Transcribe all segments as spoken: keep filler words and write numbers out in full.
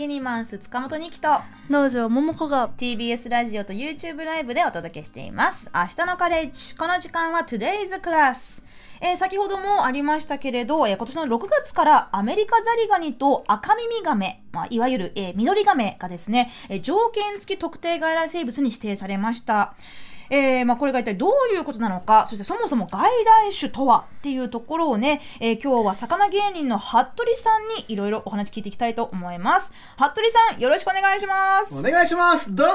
キニマンス塚本にきと農場桃子が ティービーエス ラジオと YouTube ライブでお届けしています。明日のカレッジ、この時間は Today's Class。えー、先ほどもありましたけれど、えー、今年のろくがつからアメリカザリガニと赤耳ガメ、まあ、いわゆる、えー、緑ガメがですね、えー、条件付き特定外来生物に指定されました。えーまあ、これが一体どういうことなのか、そしてそもそも外来種とはっていうところをね、えー、今日は魚芸人の服部さんにいろいろお話聞いていきたいと思います。服部さん、よろしくお願いします。お願いします。どうも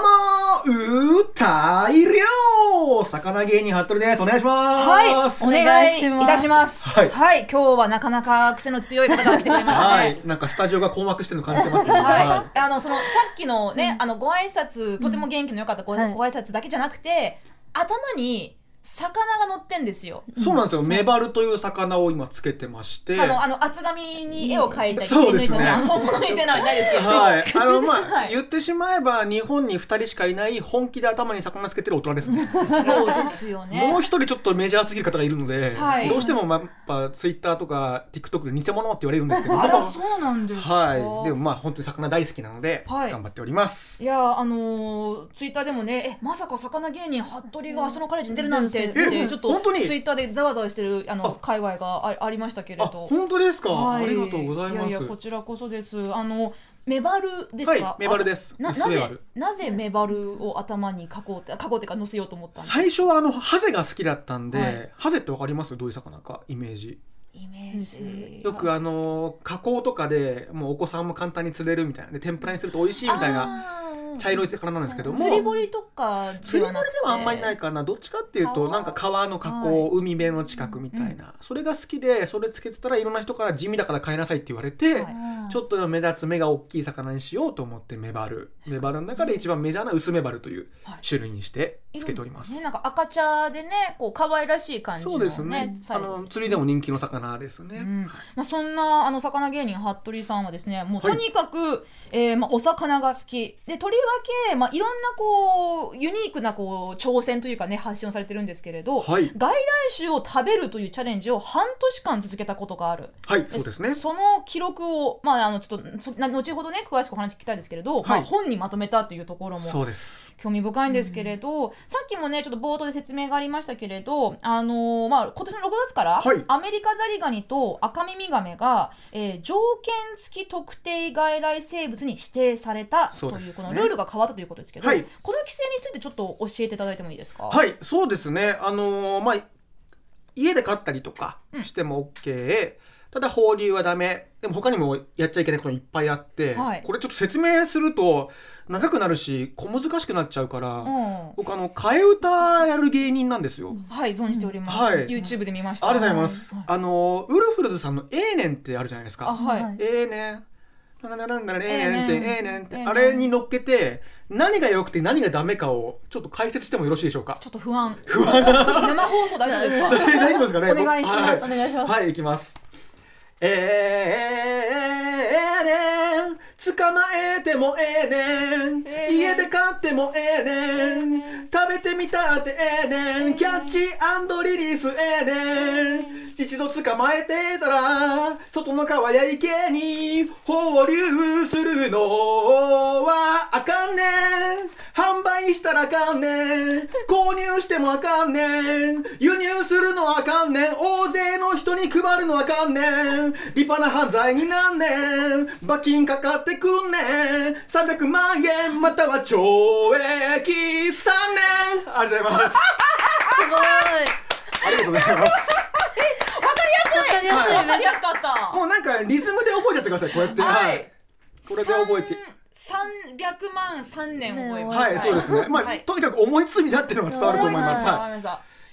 ー、大量魚芸人服部です。お願いします。はい、お願いいたします。はい、はい、今日はなかなか癖の強い方が来てくれましたね。はい、なんかスタジオが困惑してるの感じてますね。はい、あのそのさっきのね、うん、あのご挨拶、とても元気の良かったご、うん、ご挨拶だけじゃなくて、頭に魚が乗ってんですよ。そうなんですよ。メバルという魚を今つけてまして、あのあの厚紙に絵を描いたり、そうですね。本物に出ないないですけど、はい。あのまあ言ってしまえば日本にふたりしかいない本気で頭に魚つけてる大人ですね。そうですよね。もう一人ちょっとメジャーすぎる方がいるので、どうしてもやっぱツイッターとか TikTok で偽物って言われるんですけど、あらそうなんですか。はい。でもまあ本当に魚大好きなので頑張っております。いやあのツイッターでもね、えまさか魚芸人服部が明日のカレッジに出るなんて。ちょっとツイッターでざわざわしてるあの界隈がありましたけれど。本当ですか。ありがとうございます。いやいや、こちらこそです。あのメバルですか。メバルです。なぜなぜメバルを頭に書こうって書こうってか載せようと思ったんですか。最初はあのハゼが好きだったんで、ハゼってわかります？どういう魚かイメージ。イメージよくあの加工とかでもうお子さんも簡単に釣れるみたいなで、天ぷらにすると美味しいみたいな茶色い魚なんですけども、釣り堀とか釣り堀ではあんまりないかな。どっちかっていうとなんか川の河口、海辺の近くみたいな、それが好きでそれつけてたらいろんな人から地味だから買いなさいって言われて、ちょっと目立つ目が大きい魚にしようと思ってメバル、メバルの中で一番メジャーな薄メバルという種類にしてつけております。なんか赤茶でね、こう可愛らしい感じのね。そうですね。あの釣りでも人気の魚ですね。そんなあの魚芸人服部さんはですね、もうとにかくえまあお魚が好きで、とりわけ、まあ、いろんなこうユニークなこう挑戦というかね、発信をされてるんですけれど、はい、外来種を食べるというチャレンジを半年間続けたことがある。はい、そうですね。その記録を、まあ、あのちょっと後ほどね詳しくお話聞きたいんですけれど、はい、まあ、本にまとめたというところも興味深いんですけれど、さっきもねちょっと冒頭で説明がありましたけれど、あのーまあ、今年のろくがつから、はい、アメリカザリガニとアカミミガメが、えー、条件付き特定外来生物に指定されたというこのルールが変わったということですけど、はい、この規制についてちょっと教えていただいてもいいですか。はい、そうですね。あのー、まあ家で飼ったりとかしても OK、うん、ただ放流はダメ。でも他にもやっちゃいけないこといっぱいあって、はい、これちょっと説明すると長くなるし小難しくなっちゃうから、うん、僕あの替え歌やる芸人なんですよ。うん、はい、存じております。はい、YouTube で見ました。ありがとうございます。はい、あのウルフルズさんのええねんってあるじゃないですか。はい、ええねん。あれに乗っけて何が良くて何がダメかをちょっと解説してもよろしいでしょうか。ちょっと不安。不安。生放送大丈夫ですか。大丈夫ですかね。お願いします。お願いします。はい、行きます。ええねん、捕まえてもええねん、家で飼ってもええねん、食べてみたってええねん、キャッチ&リリースええねん。一度捕まえてたら外の川や池に放流するのはあかんねん、販売したらあかんねん、購入してもあかんねん、輸入するのはあかんねん、大勢の人に配るのはあかんねん、立派な犯罪になんねん、罰金かかってくんねん、さんびゃくまんえんまたは懲役さんねん。ありがとうございます。すごい。ありがとうございます。分かりやすかった。もうなんかリズムで覚えちゃってください。こうやって、はい、これで覚えてさんびゃくまんさんねん覚えます。はい、そうですね。まあとにかく思いつみだっていうのが伝わると思います。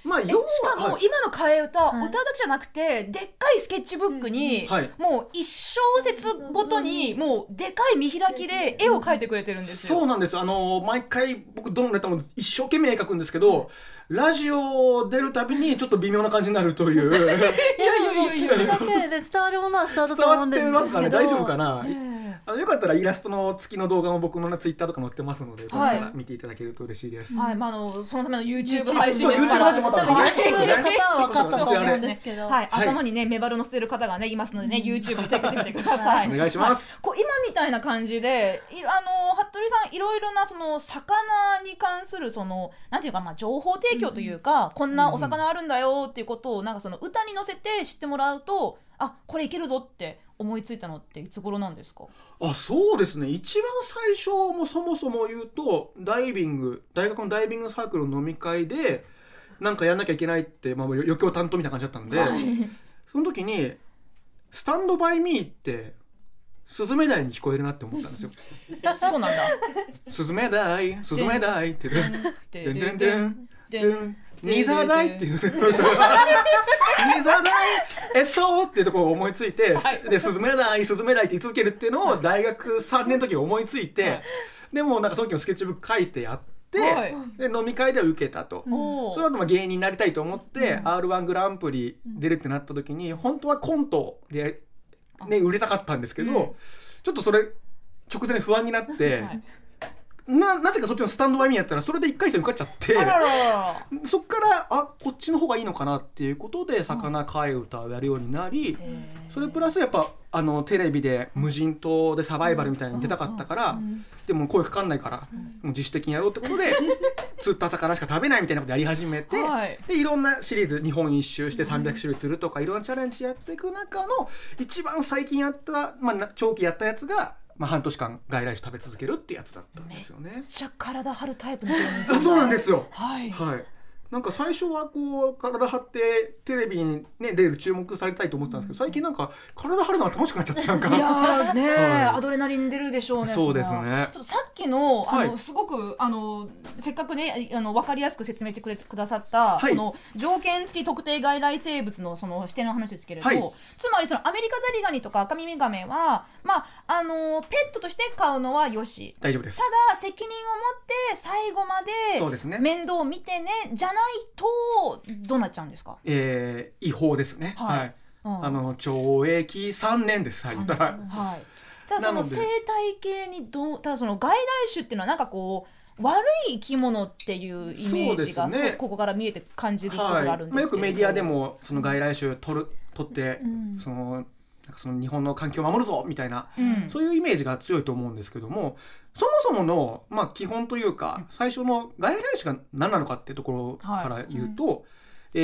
まあ要はしかも今の替え歌、歌うだけじゃなくてでっかいスケッチブックにもう一小節ごとにもうでかい見開きで絵を描いてくれてるんですよ。そうなんです。あの毎回僕どのネタも一生懸命絵描くんですけど、ラジオ出るたびにちょっと微妙な感じになるという。いやいやいやいや、だけで伝わるものは伝わったと思うんですけど、伝わってますかね。大丈夫かな。あのよかったらイラストの付きの動画も僕のツイッターとか載ってますので、はい、ここ見ていただけると嬉しいです、はい、まあ、あのそのための YouTube 配信ですから YouTube 始まったので、そういう方は分かったと思うんですけど、はい、頭にねメバルの捨てる方がねいますのでね、 YouTube でチェックしてみてくださいお願いします、はい、こう今みたいな感じでいあの服部さんいろいろなその魚に関するそのなんていうか、まあ、情報提供というか、うん、こんなお魚あるんだよっていうことをなんかその歌に乗せて知ってもらうと、あ、これいけるぞって思いついたのっていつ頃なんですか？あ、そうですね、一番最初もそもそも言うとダイビング大学のダイビングサークルの飲み会でなんかやんなきゃいけないって、まあ、余興担当みたいな感じだったんで、はい、その時にスタンドバイミーってスズメダイに聞こえるなって思ったんですよそうなんだ、スズメダイスズメダイってでんでんでんでんでんニザダイっていうニザダイエソーっていうところを思いついて、はい、でスズメダイスズメダイって言い続けるっていうのを大学さんねんの時に思いついて、はい、でもなんかその時のスケッチブック書いてやって、はい、で飲み会では受けたと、うん、その後まあ芸人になりたいと思って、うん、アールワン グランプリ出るってなった時に本当はコントで、ね、売れたかったんですけど、うん、ちょっとそれ直前に不安になって。はい、な, なぜかそっちのスタンドバイミーやったらそれでいっかい戦受かっちゃって、あららそっからあこっちの方がいいのかなっていうことで魚替え歌をやるようになり、それプラスやっぱあのテレビで無人島でサバイバルみたいに出たかったから、うん、でも声かかんないから、うん、もう自主的にやろうってことで釣った魚しか食べないみたいなことやり始めて、はい、でいろんなシリーズ日本一周してさんびゃくしゅるい釣るとかいろんなチャレンジやっていく中の一番最近やった、まあ、長期やったやつがまあ、半年間外来種食べ続けるってやつだったんですよね。めっちゃ体張るタイプの人そうなんですよ、はいはい、なんか最初はこう体張ってテレビに、ね、出る注目されたいと思ってたんですけど、最近なんか体張るのが楽しくなっちゃってなんかいやね、はい、アドレナリン出るでしょうね。そうですね、ちょっとさっき の, あの、はい、すごくあのせっかくねあの分かりやすく説明してくれくださった、はい、この条件付き特定外来生物 の, その視点の話ですけれど、はい、つまりそのアメリカザリガニとかアカミミガメはまああのペットとして飼うのはよし、大丈夫です。ただ責任を持って最後まで面倒を見てね、じゃないとどうなっちゃうんですか？えー、違法ですね、はいはい、うん、あの懲役さんねんです、はい、だからその生態系にどう、ただその外来種っていうのはなんかこう悪い生き物っていうイメージが、ね、ここから見えて感じるところがあるんですけど、はい、まあ、よくメディアでもその外来種取る取って、うん、そのなんかその日本の環境を守るぞみたいな、うん、そういうイメージが強いと思うんですけども、そもそもの、まあ、基本というか最初の外来種が何なのかっていうところから言うと、はい、うん、え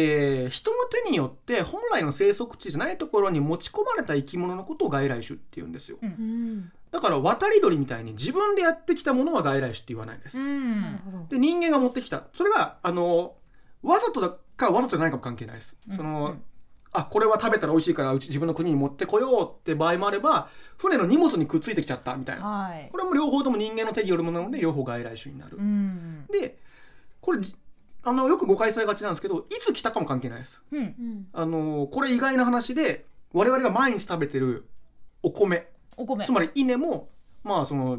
ー、人の手によって本来の生息地じゃないところに持ち込まれた生き物のことを外来種っていうんですよ、うん、だから渡り鳥みたいに自分でやってきたものは外来種って言わないです、うん、で人間が持ってきた、それがあのわざとだかわざとじゃないかも関係ないです。その、うんうん、あ、これは食べたら美味しいからうち自分の国に持ってこようって場合もあれば、船の荷物にくっついてきちゃったみたいな、はい、これも両方とも人間の手によるものなので両方外来種になる、うん、でこれあのよく誤解されがちなんですけど、いつ来たかも関係ないです、うんうん、あのこれ意外な話で我々が毎日食べてるお米、お米つまり稲も、まあ、その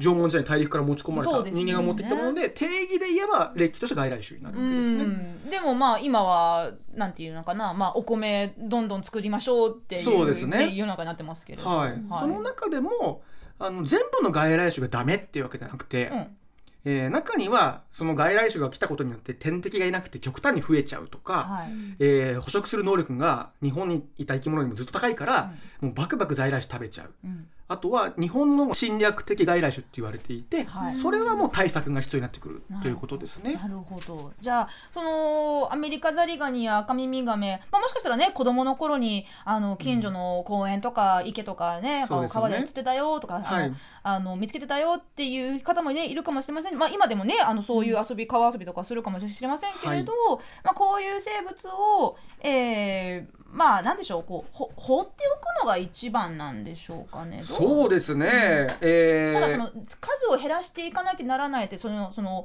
縄文時代に大陸から持ち込まれた、ね、人間が持ってきたもので定義で言えばれっきとした外来種になるわけですね。うん、でもまあ今はなんていうのかな、まあ、お米どんどん作りましょうっていう、そうですね、世の中になってますけれど、はいはい、その中でもあの全部の外来種がダメっていうわけじゃなくて、うん、えー、中にはその外来種が来たことによって天敵がいなくて極端に増えちゃうとか、はい、えー、捕食する能力が日本にいた生き物よりもずっと高いから、うん、もうバクバク在来種食べちゃう、うん、あとは日本の侵略的外来種って言われていて、はい、それはもう対策が必要になってくるということですね。なるほど。じゃあそのアメリカザリガニやアカミミガメ、まあ、もしかしたらね子どもの頃にあの近所の公園とか池とかね、うん、川で釣ってたよとか、はい、あのあの見つけてたよっていう方も、ね、いるかもしれません。まあ、今でもねあのそういう遊び、うん、川遊びとかするかもしれませんけれど、はい、まあ、こういう生物を、えー、まあ何でしょう、こうほ放っておくのが一番なんでしょうかね。そうですね、うん、えー、ただその数を減らしていかなきゃならないってそのその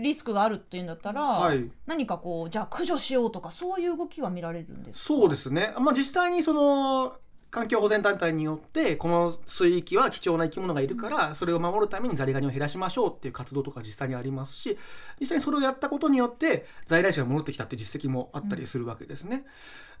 リスクがあるっていうんだったら、はい、何かこうじゃあ駆除しようとかそういう動きは見られるんですか？そうですね、まあ、実際にその環境保全団体によってこの水域は貴重な生き物がいるからそれを守るためにザリガニを減らしましょうっていう活動とか実際にありますし、実際にそれをやったことによって在来種が戻ってきたっていう実績もあったりするわけですね、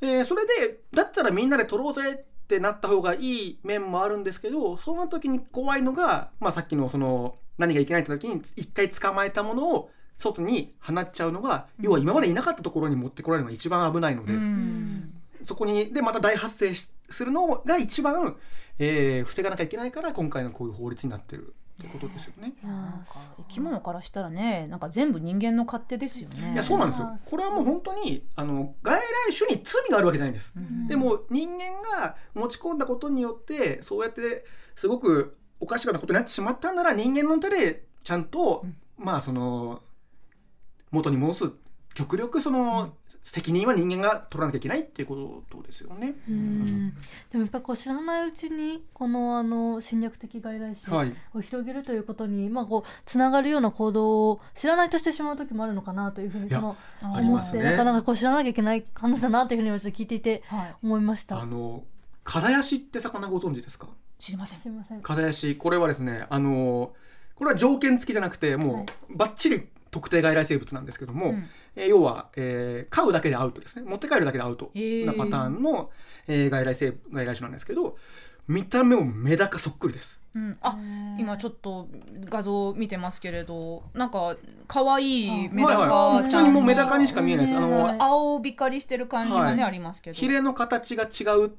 うん、えー、それでだったらみんなで取ろうぜっってなった方がいい面もあるんですけど、そんな時に怖いのが、まあ、さっきのその何がいけないって時に一回捕まえたものを外に放っちゃうのが、要は今までいなかったところに持ってこられるのが一番危ないので、うんそこにでまた大発生するのが一番、えー、防がなきゃいけないから今回のこういう法律になってるってことですよね。いや生き物からしたらね、なんか全部人間の勝手ですよね。いやそうなんですよ。これはもう本当にあの外来種に罪があるわけじゃないんです、うん、でも人間が持ち込んだことによってそうやってすごくおかしかったことになってしまったんなら、人間の手でちゃんと、うん、まあその元に戻す、極力その、うん責任は人間が取らなきゃいけないっていうことですよね。うん、うん、でもやっぱりこう知らないうちにこのあの侵略的外来種を広げるということに、はい、まあこうつながるような行動を知らないとしてしまう時もあるのかなというふうにその思って、ね、なかなかこう知らなきゃいけない話だなというふうに聞いていて思いました。はい、あのカダヤシって魚ご存知ですか？知りません。知りません。カダヤシ、これはですね、あのこれは条件付きじゃなくてもうバッチリ、はい特定外来生物なんですけども、うんえー、要は、えー、飼うだけでアウトですね。持って帰るだけでアウトなパターンの、えーえー、外来生外来種なんですけど、見た目もメダカそっくりです、うん、あ今ちょっと画像を見てますけれど、なんか可愛いメダカ、はいはい、普通にもうメダカにしか見えないです。あの青光りしてる感じがね、はい、ありますけど、ヒレの形が違う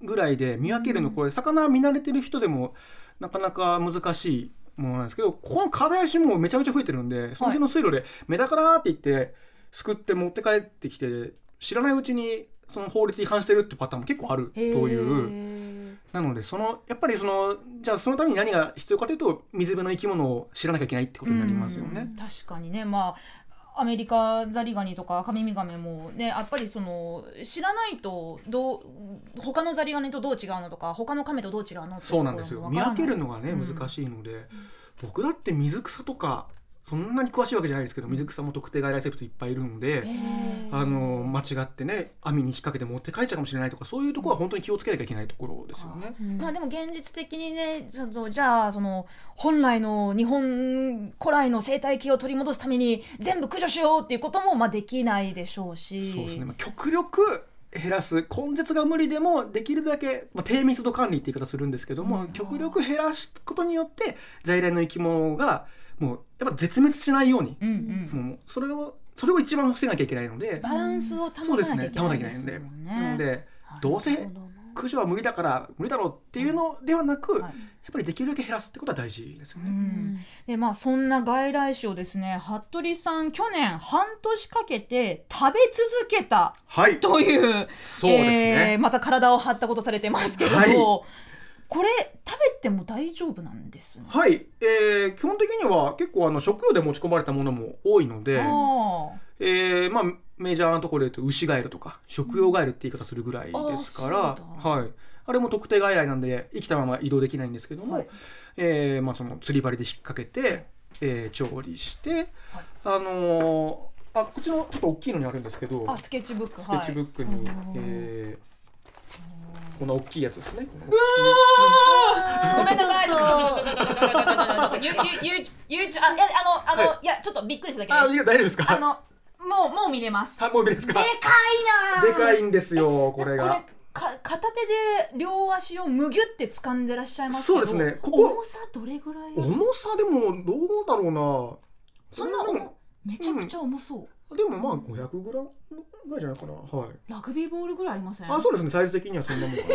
ぐらいで見分けるの、これ魚見慣れてる人でもなかなか難しいものなんですけど、このカダヤシもめちゃめちゃ増えてるんで、その辺の水路でメダカだって言ってすくって持って帰ってきて、知らないうちにその法律違反してるってパターンも結構あるという。なのでそのやっぱりそのじゃあそのために何が必要かというと、水辺の生き物を知らなきゃいけないってことになりますよね。確かにね、まあアメリカザリガニとかカミミガメもね、やっぱりその知らないとどう他のザリガニとどう違うのとか、他のカメとどう違うのって、そうなんですよ。見分けるのがね、うん、難しいので、僕だって水草とかそんなに詳しいわけじゃないですけど、水草も特定外来生物いっぱいいるので、あの間違ってね網に引っ掛けて持って帰っちゃうかもしれないとか、そういうところは本当に気をつけなきゃいけないところですよね。うん、まあでも現実的にね、そのじゃあその本来の日本古来の生態系を取り戻すために全部駆除しようっていうこともまあできないでしょうし、そうですね、まあ、極力減らす、根絶が無理でもできるだけ、まあ、低密度管理って言い方するんですけども、うん、極力減らすことによって在来の生き物がもうやっぱ絶滅しないように、うんうん、もうそれをそれを一番防がなきゃいけないので、バランスを保たなきゃいけないんですよね。なのでどうせ駆除は無理だから無理だろうっていうのではなく、うんはい、やっぱりできるだけ減らすってことは大事ですよね。うんでまあ、そんな外来種をですね、服部さん去年半年かけて食べ続けたという、はいそうですねえー、また体を張ったことされてますけれど、はい、これ食べても大丈夫なんですね。はい、えー、基本的には結構あの食用で持ち込まれたものも多いので、あ、えーまあ、メジャーなところで言うとウシガエルとか食用ガエルって言い方するぐらいですから、うん、あ、はい、あれも特定外来なんで生きたまま移動できないんですけども、はいえーまあ、その釣り針で引っ掛けて、えー、調理して、はい、あのー、あこっちのちょっと大きいのにあるんですけど、あスケッチブック、スケッチブックに、はいえーこんな大きいやつですね。うわごめんなさい。ちょっとちょっとちょっとゆゆゆゆゆちあえあのあの、はい、いやちょっとびっくりしただけです。あいや大丈夫ですか。あのもうもう見れます。あもう見れますか。でかいな。でかいんですよこれが。これか片手で両足をむぎゅって掴んでらっしゃいますけど。そうですね。ここ重さどれぐらい？重さでもどうだろうな。そんな重めちゃくちゃ重そう。うんでもまあごひゃくグラムぐらいじゃないかな、はい、ラグビーボールぐらいありません？あそうですね、サイズ的にはそんなもんかな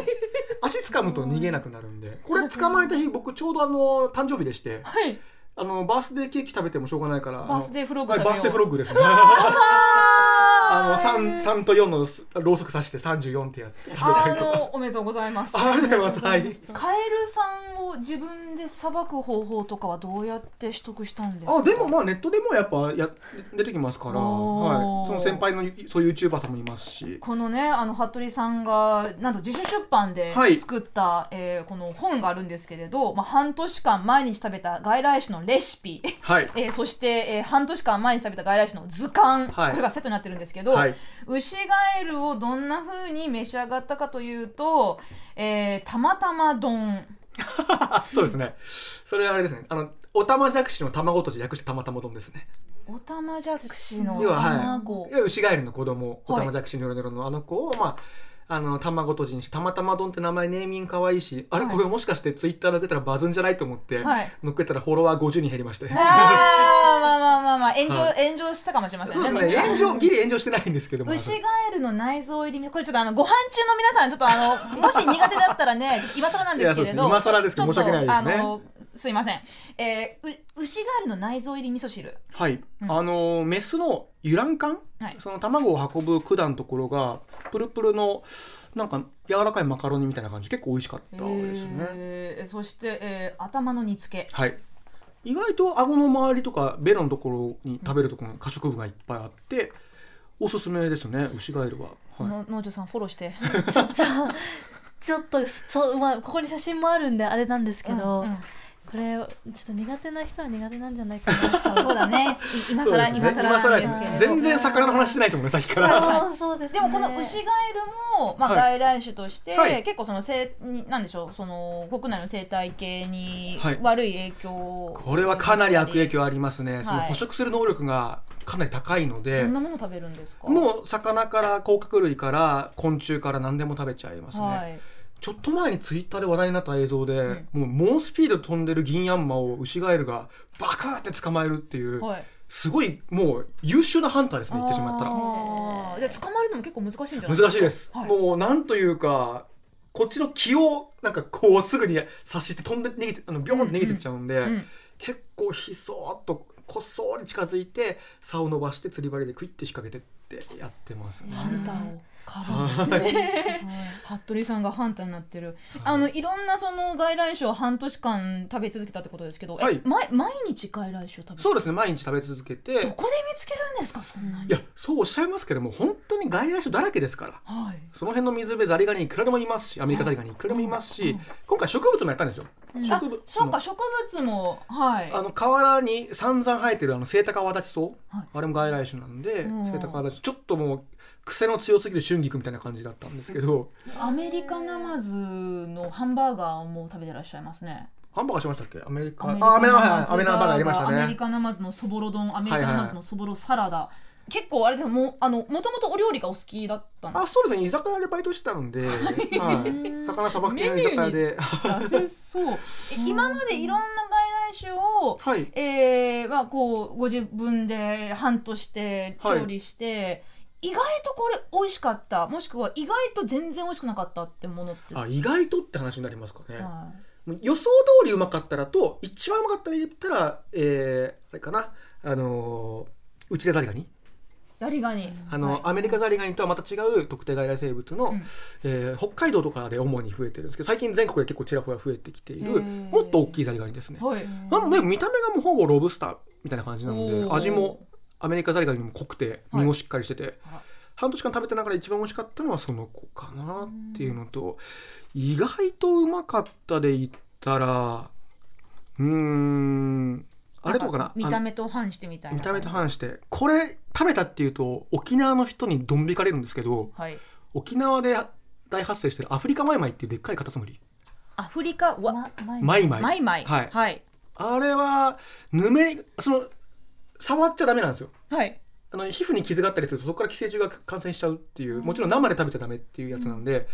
足掴むと逃げなくなるんで、これ捕まえた日僕ちょうどあの誕生日でして、はい、あのバースデーケーキ食べてもしょうがないからバースデーフロッグ食べよう、はい、バースデーフロッグですねあの 3, 3とよんのろうそく刺してさんじゅうよんってやって食べたりとか、あのおめでとうございますありがとうございます。カエルさんを自分でさばく方法とかはどうやって取得したんですか？あでもまあネットでもやっぱや出てきますから、はい、その先輩のそういう YouTuber さんもいますし、このねあの服部さんがなんと自主出版で作った、はいえー、この本があるんですけれど、まあ、半年間毎日食べた外来種のレシピ、はいえー、そして、えー、半年間毎日食べた外来種の図鑑、はい、これがセットになってるんですけどけど、はい、ウシガエルをどんな風に召し上がったかというと、えー、たまたま丼そうですね、それはあれですね、あのおたまじゃくしの卵とじ略してたまたま丼ですね。おたまじゃくしの卵、要は、はい、ウシガエルの子供、おたまじゃくしのニョロニョロのあの子を、まああの卵とじにして、たまたま丼って名前ネーミングかわいいし、あれこれもしかしてツイッター載っけたらバズんじゃないと思って、はい、載っけたらフォロワーごじゅうに減りまして、あまあまあまあまあ炎上、はい、炎上したかもしれませんね。そうですね、炎上ギリ炎上してないんですけども、牛ガエルの内臓入り、これちょっとあのご飯中の皆さんちょっとあのもし苦手だったらね、ちょっと今更なんですけれど、今更ですけど申し訳ないですね、あのすいません、えー、う牛ガエルの内臓入り味噌汁、はい、うん、あのメスの由来管、はい、その卵を運ぶ管のところがプルプルのなんか柔らかいマカロニみたいな感じ、結構美味しかったですね、えー、そして、えー、頭の煮つけ、はい、意外と顎の周りとかベロのところに食べるところの可食部がいっぱいあって、うん、おすすめですね、牛ガエルは、はい、農場さんフォローしてちょっとちょっとそ、まあ、ここに写真もあるんであれなんですけど、うんうん、これちょっと苦手な人は苦手なんじゃないかな。そうだね。今更、ね、今更ですけど、全然魚の話してないですもんね、さっきから。そうそうですね。でもこの牛ガエルも、まあ、外来種として、はい、結構その生なんでしょう、その国内の生態系に悪い影響を、はい、これはかなり悪影響ありますね。はい、その捕食する能力がかなり高いので。どんなもの食べるんですか。もう魚から甲殻類から昆虫から何でも食べちゃいますね。はい、ちょっと前にツイッターで話題になった映像で、うん、もう猛スピードで飛んでるギンヤンマをウシガエルがバクーって捕まえるっていう、はい、すごいもう優秀なハンターですね、言ってしまったら。じゃあ捕まえるのも結構難しいんじゃないですか。難しいです、はい、もうなんというかこっちの気をなんかこうすぐに察して飛んで逃げて、あのビョーンって逃げてっちゃうんで、うんうん、結構ひそーっとこっそり近づいて竿を伸ばして釣り針でクイッて仕掛けてってやってますね。ハンターを服部さんがハンターになってる、はい、あのいろんなその外来種を半年間食べ続けたってことですけど、はい、え毎日外来種を食べる。そうですね、毎日食べ続けて。どこで見つけるんですか、そんなに。いや、そうおっしゃいますけども、本当に外来種だらけですから、はい、その辺の水辺ザリガニいくらでもいますし、アメリカザリガニいくらでもいますし、うん、今回植物もやったんですよ、うん、植物、そうか、植物も、はい、あの河原に散々生えてるあのセイタカアワダチソウ、はい、あれも外来種なんで、セイタカアワダチ、ちょっともう癖の強すぎる春菊みたいな感じだったんですけど、アメリカナマズのハンバーガーも食べてらっしゃいますね。ハンバーガーしましたっけ、アメリカナマズのそぼろ丼、アメリカナマズのそぼろサラダ、はいはい、結構あれでも、あのもともとお料理がお好きだったんですか。あ、そうですね、居酒屋でバイトしてたので、はい、魚さばく系の居酒屋で出せそう今までいろんな外来種を、はい、えーまあ、こうご自分で半年して調理して、はい、意外とこれ美味しかった、もしくは意外と全然美味しくなかったってものって。あ、意外とって話になりますかね、はい、予想通りうまかったらと一番うまかったら言ったら、えー、あれかな、あのー、うちでザリガニザリガニ、あの、はい、アメリカザリガニとはまた違う特定外来生物の、うん、えー、北海道とかで主に増えてるんですけど、最近全国で結構ちらほら増えてきているもっと大きいザリガニですね、はい、なので見た目がもうほぼロブスターみたいな感じなので、味もアメリカザリガニも濃くて身もしっかりしてて、はい、半年間食べてながら一番美味しかったのはその子かなっていうのと、意外とうまかったで言ったら、うーん、あれとかかな、見た目と反してみたいな、見た目と反して、これ食べたっていうと沖縄の人にどん引かれるんですけど、はい、沖縄で大発生してるアフリカマイマイっていうでっかいカタツムリ、アフリカはマイマイマイマイ、はい、はい、あれはぬめ、その触っちゃダメなんですよ、はい、あの皮膚に傷があったりするとそこから寄生虫が感染しちゃうっていう、もちろん生で食べちゃダメっていうやつなんで、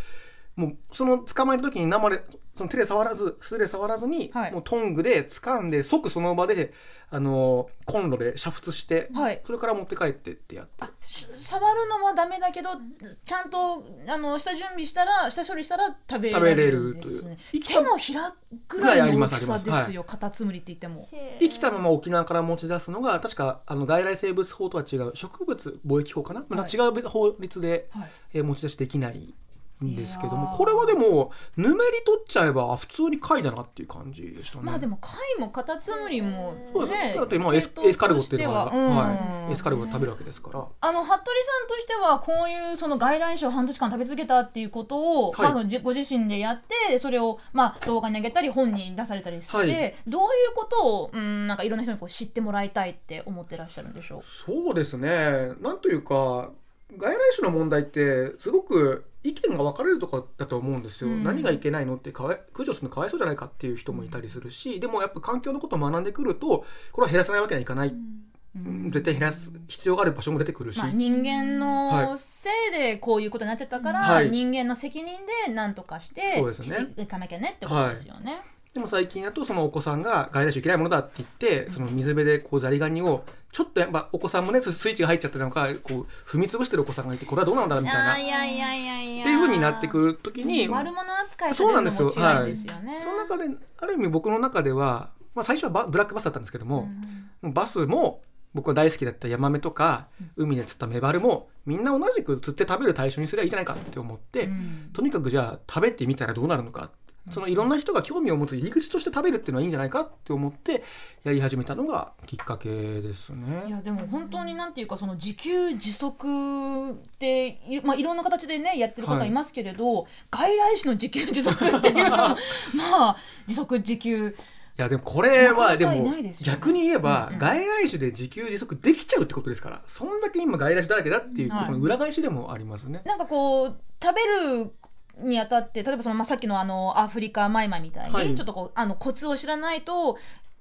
うん、もうその捕まえた時に生でその手で触らず素手で触らずに、はい、もうトングで掴んで即その場で、あのー、コンロで煮沸して、はい、それから持って帰ってってやって、あ、触るのはダメだけどちゃんとあの下準備したら下処理したら食べれるんです、ね、食べれるという手のひらぐらいの大きさですよ、カタツムリって言っても。生きたまま沖縄から持ち出すのが確かあの外来生物法とは違う植物貿易法かな、また違う法律で、はい、えー、持ち出しできないんですけども、これはでもぬめり取っちゃえば普通に貝だなっていう感じでしたね。まあでも貝もカタツムリもね、だってまあエスカルゴっていうのは、はい、エスカルゴを食べるわけですから、あの服部さんとしてはこういうその外来種を半年間食べ続けたっていうことを、はい、まあ、ご自身でやってそれをまあ動画に上げたり本に出されたりして、はい、どういうことを、うん、なんかいろんな人にこう知ってもらいたいって思ってらっしゃるんでしょう。そうですね、なんというか外来種の問題ってすごく意見が分かれるとかだと思うんですよ、うん、何がいけないのってかわい駆除するのかわいそうじゃないかっていう人もいたりするし、でもやっぱ環境のことを学んでくるとこれは減らさないわけにはいかない絶対減らす必要がある場所も出てくるし、まあ、人間のせいでこういうことになっちゃったから、はい、人間の責任で何とかしていかなきゃねってことですよね、はい、でも最近だとそのお子さんが外来種いけないものだって言ってその水辺でこうザリガニをちょっとやっぱお子さんもねスイッチが入っちゃってなんかこう踏み潰してるお子さんがいてこれはどうなんだみたいなっていう風になってくるときに悪者扱いされるのも違いですよね、はい、その中である意味僕の中では、まあ、最初はバブラックバスだったんですけども、うん、バスも僕は大好きだったヤマメとか海で釣ったメバルもみんな同じく釣って食べる対象にすればいいじゃないかって思って、うん、とにかくじゃあ食べてみたらどうなるのか、そのいろんな人が興味を持つ入り口として食べるっていうのはいいんじゃないかって思ってやり始めたのがきっかけですね。いやでも本当になんていうかその自給自足って、まあ、いろんな形でねやってる方いますけれど、はい、外来種の自給自足っていうのはまあ自足自給いやでもこれはでも逆に言えば外来種で自給自足できちゃうってことですから、そんだけ今外来種だらけだっていうこの裏返しでもありますね、はい、なんかこう食べるにあたって例えばその、まあ、さっきのあのアフリカマイマイみたいに、はい、ちょっとこうあのコツを知らないと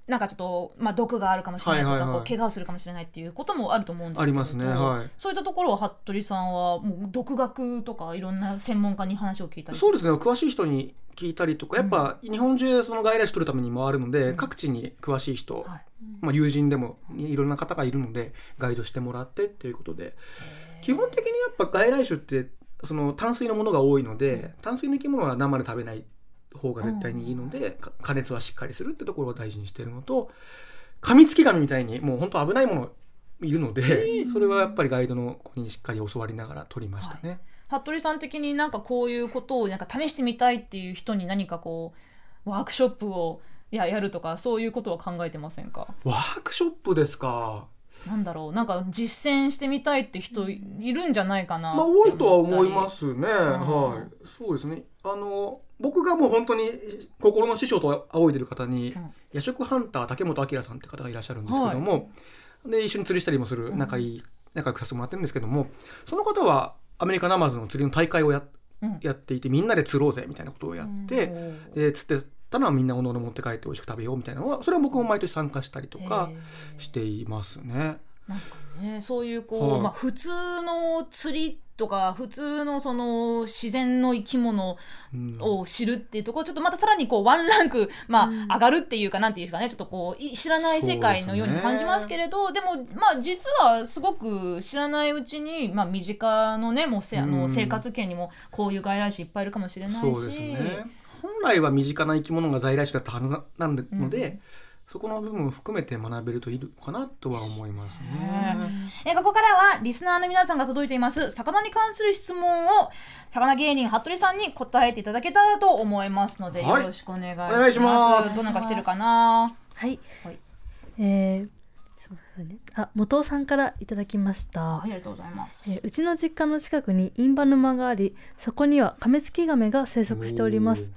なんかちょっと、まあ、毒があるかもしれないとか、はいはいはい、こう怪我をするかもしれないっていうこともあると思うんですけどありますね、はい、そういったところは服部さんはもう独学とかいろんな専門家に話を聞いたりそうですね詳しい人に聞いたりとかやっぱ日本中その外来種取るためにもあるので、うん、各地に詳しい人、はいまあ、友人でもいろんな方がいるのでガイドしてもらってっていうことで基本的にやっぱ外来種ってその淡水のものが多いので淡水の生き物は生で食べない方が絶対にいいので、うん、加熱はしっかりするってところを大事にしてるのとカミツキガメみたいにもう本当危ないものいるので、うん、それはやっぱりガイドの子にしっかり教わりながら取りましたね、はい、服部さん的になんかこういうことをなんか試してみたいっていう人に何かこうワークショップを や, やるとかそういうことは考えてませんか？ワークショップですか？なんだろうなんか実践してみたいって人いるんじゃないかなって思ったり、まあ、多いとは思いますね、うんはい、そうですねあの僕がもう本当に心の師匠と仰いでる方に、うん、野食ハンター竹本明さんって方がいらっしゃるんですけども、はい、で一緒に釣りしたりもする仲いい、うん、仲良くさせてもらってるんですけどもその方はアメリカナマズの釣りの大会を や,、うん、やっていてみんなで釣ろうぜみたいなことをやって、うん、で釣ってたのはみんなおのおの持って帰って美味しく食べようみたいなのはそれは僕も毎年参加したりとかしていますね。なんかねそういうこう、はいまあ、普通の釣りとか普通のその自然の生き物を知るっていうところちょっとまたさらにこうワンランク、まあ、上がるっていうかなんていうかねちょっとこう知らない世界のように感じますけれど で,、ね、でもまあ実はすごく知らないうちに、まあ、身近のねもうせあの生活圏にもこういう外来種いっぱいいるかもしれないしそうですね本来は身近な生き物が在来種だったはずなので、うん、そこの部分を含めて学べるといいのかなとは思いますね。えここからはリスナーの皆さんが届いています魚に関する質問を魚芸人服部さんに答えていただけたらと思いますので、はい、よろしくお願いします。お願いします。どんなのが来てるかな。はい。はい、えーあ元尾さんからいただきました。ありがとうございます。えうちの実家の近くに印旛沼がありそこにはカメツキガメが生息しております。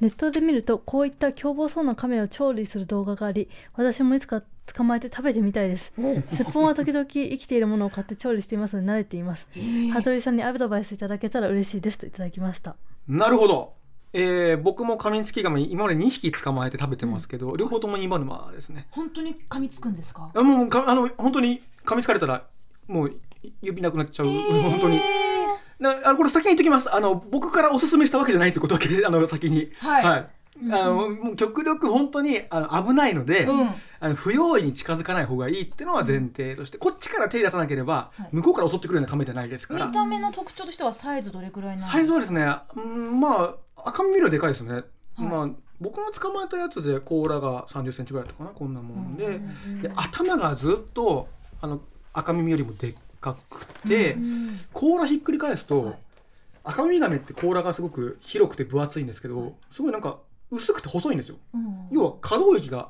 ネットで見るとこういった凶暴そうなカメを調理する動画があり私もいつか捕まえて食べてみたいです。スッポンは時々生きているものを買って調理していますので慣れています。羽鳥さんにアドバイスいただけたら嬉しいですといただきました。なるほど。えー、僕もカミツキガメ今までにひき捕まえて食べてますけど、うん、両方ともインバヌマですね。本当に噛みつくんですか？もうかあの本当に噛みつかれたらもう指なくなっちゃう、えー、本当になあのこれ先に言っておきます。あの僕からおすすめしたわけじゃないってことだけあの先に、はいはいうん、あのもう極力本当にあの危ないので、うん、あの不用意に近づかない方がいいっていうのは前提として、うん、こっちから手出さなければ、はい、向こうから襲ってくるようなカメじゃないですから。見た目の特徴としてはサイズどれくらいなんですか？サイズはですね、うん、まあ赤身見るでかいですね、はいまあ、僕も捕まえたやつで甲羅がさんじゅっセンチぐらいだったかなこんなもんで、うん、で頭がずっとあの赤身よりもでっかくて、うん、甲羅ひっくり返すと、はい、赤身ガメって甲羅がすごく広くて分厚いんですけど、はい、すごいなんか薄くて細いんですよ、うん、要は可動域が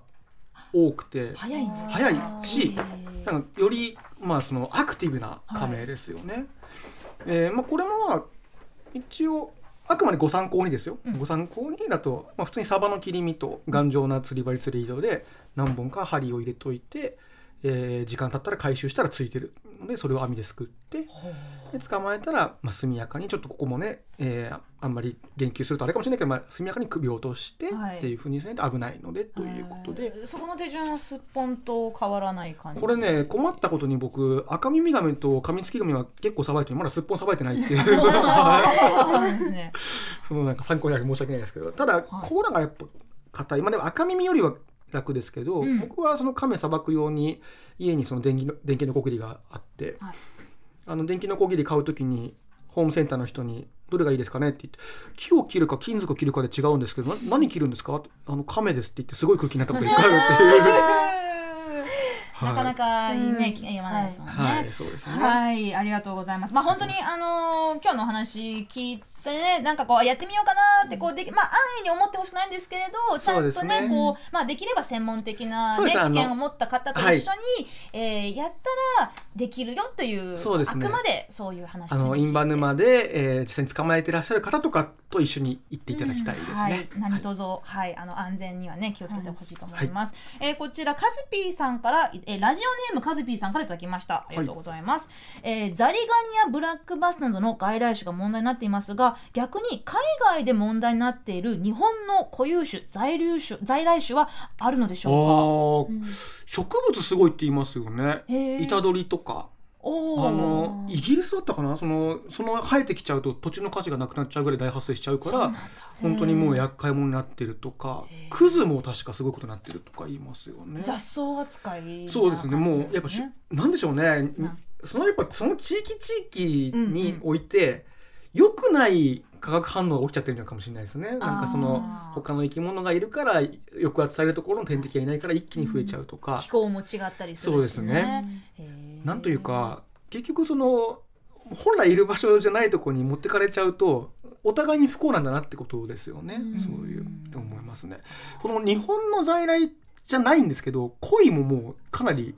多くて早い、ね、早いしなんかより、まあ、そのアクティブなカメですよね、はいえーまあ、これも一応あくまでご参考にですよ、うん、ご参考にだと、まあ、普通にサバの切り身と頑丈な釣り針釣り糸で何本か針を入れといてえー、時間経ったら回収したらついてるので、それを網ですくってで捕まえたら、まあ、速やかにちょっとここもね、えー、あんまり言及するとあれかもしれないけど、まあ、速やかに首を落としてっていうふうにしないと危ないので、はい、ということで、えー、そこの手順はすっぽんと変わらない感じ。これね、困ったことに僕赤耳ガメとカミツキガメは結構さばいてる、まだすっぽんさばいてないっていうそのなんか参考になる、申し訳ないですけど、ただ甲羅がやっぱ硬い、まあ、でも赤耳よりは楽ですけど、うん、僕はその亀さばく用に家にその電気の、電気のこぎりがあって、はい、あの電気のこぎり買うときにホームセンターの人にどれがいいですかねって言って、木を切るか金属を切るかで違うんですけど、な何切るんですか、あの亀ですって言ってすごい空気になったことがいっかいあるっていうはい、なかなかいいね、言わないですもんね。はい、そうですね。はい、ありがとうございます。まあ本当にあのー、今日のお話聞いてね、なんかこうやってみようかなってこうでき、まあ安易に思ってほしくないんですけれど、ちゃんとね、ねこうまあできれば専門的な、ね、知見を持った方と一緒に、はい、えー、やったらできるよという、そうですね、あくまでそういう話として聞いて、あのインバ沼で、えー、実際に捕まえていらっしゃる方とかと一緒に行っていただきたいですね。うん、はい、何卒、はい、はい、あの安全にはね気をつけてほしいと思います。うん、はい、えー、こちらカズピーさんから。えラジオネームカズピーさんからいただきました。ありがとうございます、はい、えー、ザリガニやブラックバスなどの外来種が問題になっていますが、逆に海外で問題になっている日本の固有種在留種在来種はあるのでしょうか。あ、うん、植物すごいって言いますよね。イタドリとか、お、あのイギリスだったかな、その、その生えてきちゃうと土地の価値がなくなっちゃうぐらい大発生しちゃうから、本当にもう厄介者になってるとか、クズも確かすごいことになってるとか言いますよね。雑草扱い、そうですね、もうやっぱし、なんでしょうね、そのやっぱその地域地域において良くない化学反応が起きちゃってるのかもしれないですね。なんかその他の生き物がいるから抑圧されるところの天敵がいないから一気に増えちゃうとか、うん、気候も違ったりするしね。そうですね。なんというか結局その本来いる場所じゃないところに持ってかれちゃうとお互いに不幸なんだなってことですよね。うん、そういう思いますね。この日本の在来じゃないんですけど、鯉ももうかなり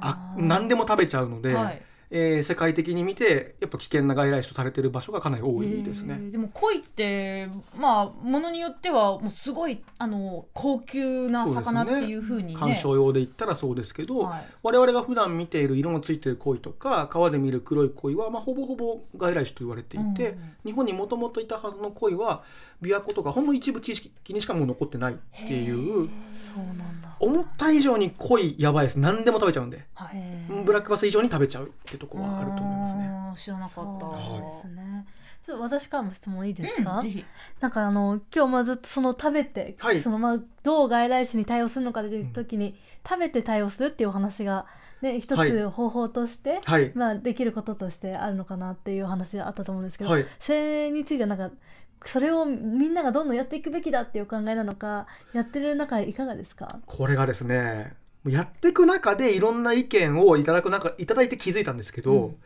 あ何でも食べちゃうので。はい、えー、世界的に見てやっぱ危険な外来種とされている場所がかなり多いですね。でも鯉ってまあものによってはもうすごいあの高級な魚っていう風にね、観賞用で言ったらそうですけど、はい、我々が普段見ている色のついている鯉とか川で見る黒い鯉は、まあ、ほぼほぼ外来種と言われていて、うん、日本にもともといたはずの鯉は琵琶湖とかほんの一部地域にしかもう残ってないっていう。そうなんだ。思った以上に鯉やばいです。何でも食べちゃうんで、はい、ブラックバス以上に食べちゃうってとこはあると思いますね。知らなかったですね。ちょっと私からも質問いいですか。うん、なんかあの今日まずっとその食べて、はい、そのまあどう外来種に対応するのかという時に、うん、食べて対応するっていうお話がね、一つ方法として、はい、まあ、できることとしてあるのかなっていうお話があったと思うんですけど、はい、それについてなんかそれをみんながどんどんやっていくべきだっていうお考えなのか、やってる中いかがですか。これがですね、やっていく中でいろんな意見をいただく中いただいて気づいたんですけど、うん、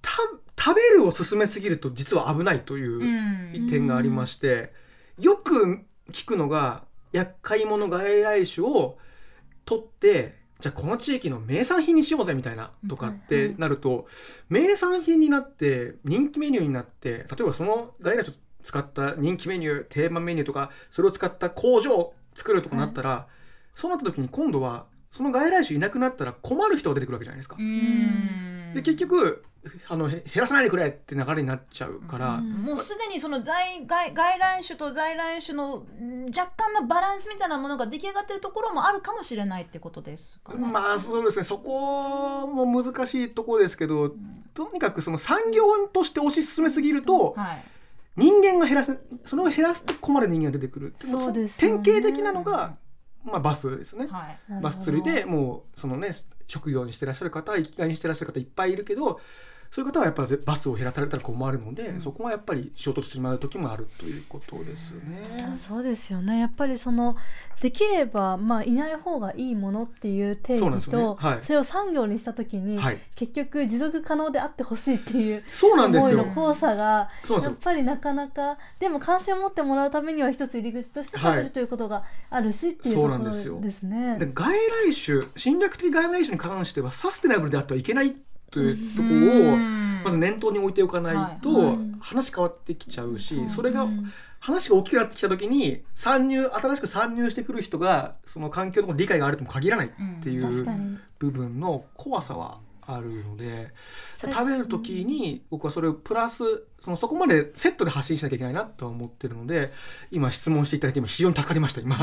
た食べるを進めすぎると実は危ないという点がありまして、うん、よく聞くのが厄介者外来種を取ってじゃあこの地域の名産品にしようぜみたいなとかってなると、うんうん、名産品になって人気メニューになって、例えばその外来種を使った人気メニュー定番メニューとかそれを使った工場を作るとかなったら、うん、そうなった時に今度はその外来種いなくなったら困る人が出てくるわけじゃないですか。で結局あの減らさないでくれって流れになっちゃうから、もうすでにその在 外, 外来種と在来種の若干のバランスみたいなものが出来上がってるところもあるかもしれないってことですかね。まあそうですね、そこも難しいところですけど、うん、とにかくその産業として推し進めすぎると、うん、はい、人間が減らす、それを減らすと困る人間が出てくる。でもそうですよね、典型的なのがまあ、バスですね、はい、バス釣りでもうそのね職業にしてらっしゃる方生きがいにしてらっしゃる方いっぱいいるけど、そういう方はやっぱりバスを減らされたら困るので、うん、そこはやっぱり衝突してしまう時もあるということですね。うん、そうですよね。やっぱりそのできれば、まあ、いない方がいいものっていう定義と そ,、ね、はい、それを産業にした時に、はい、結局持続可能であってほしいっていう思いの交差がやっぱりなかなか で, でも関心を持ってもらうためには一つ入り口として食べるということがあるしっていうところですね。で外来種侵略的外来種に関してはサステナブルであってはいけないというところをまず念頭に置いておかないと話変わってきちゃうし、それが話が大きくなってきた時に参入新しく参入してくる人がその環境の理解があるとも限らないっていう部分の怖さはあるので、うん、食べる時に僕はそれをプラス そのそこまでセットで発信しなきゃいけないなとは思ってるので、今質問していただいて今非常に助かりました今。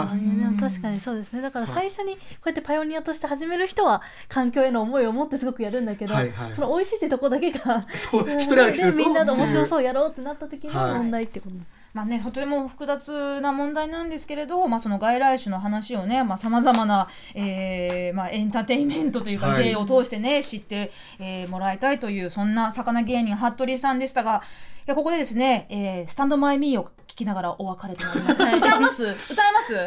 確かにそうですね。だから最初にこうやってパイオニアとして始める人は環境への思いを持ってすごくやるんだけど、はいはい、その美味しいってとこだけがそう一人歩きするとみんなで面白そうやろうってなった時に問題ってこと、はいまあね、とても複雑な問題なんですけれど、まあ、その外来種の話をね、さまざ、あ、まな、えーまあ、エンターテインメントというか芸を通してね、はい、知って、えー、もらいたいという、そんな魚芸人服部さんでしたが、いやここでですね、えー、スタンドマイミーを聴きながらお別れとなります。歌います歌います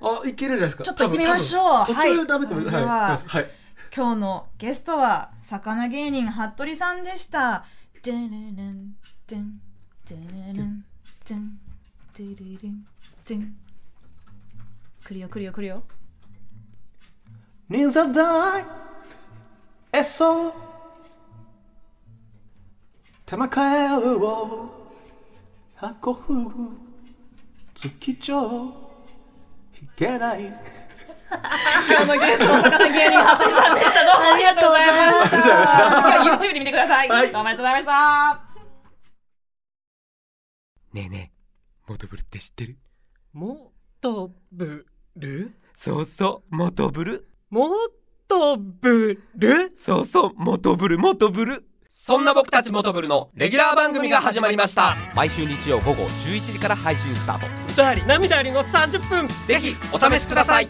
あ、いけるじゃないですか。ちょっと行ってみましょう。はい、それでは、はい、今日のゲストは魚芸人服部さんでした。デンデンデンデンデンデンデンデンデン、来るよ来るよ来るよ。ニザダイエソ玉カエルを運ぶ月長ひげない。今日のゲストは魚芸人服部さんでした。どうもありがとうございました。次は YouTube で見てください、はい、どうもありがとうございました。ねえねえ、モトブルって知ってる？モトブル？そうそう、モトブル。モトブル？そうそう、モトブルモトブル。そんな僕たちモトブルのレギュラー番組が始まりました。毎週日曜午後じゅういちじから配信スタート。歌あり涙ありのさんじゅっぷん、ぜひお試しください。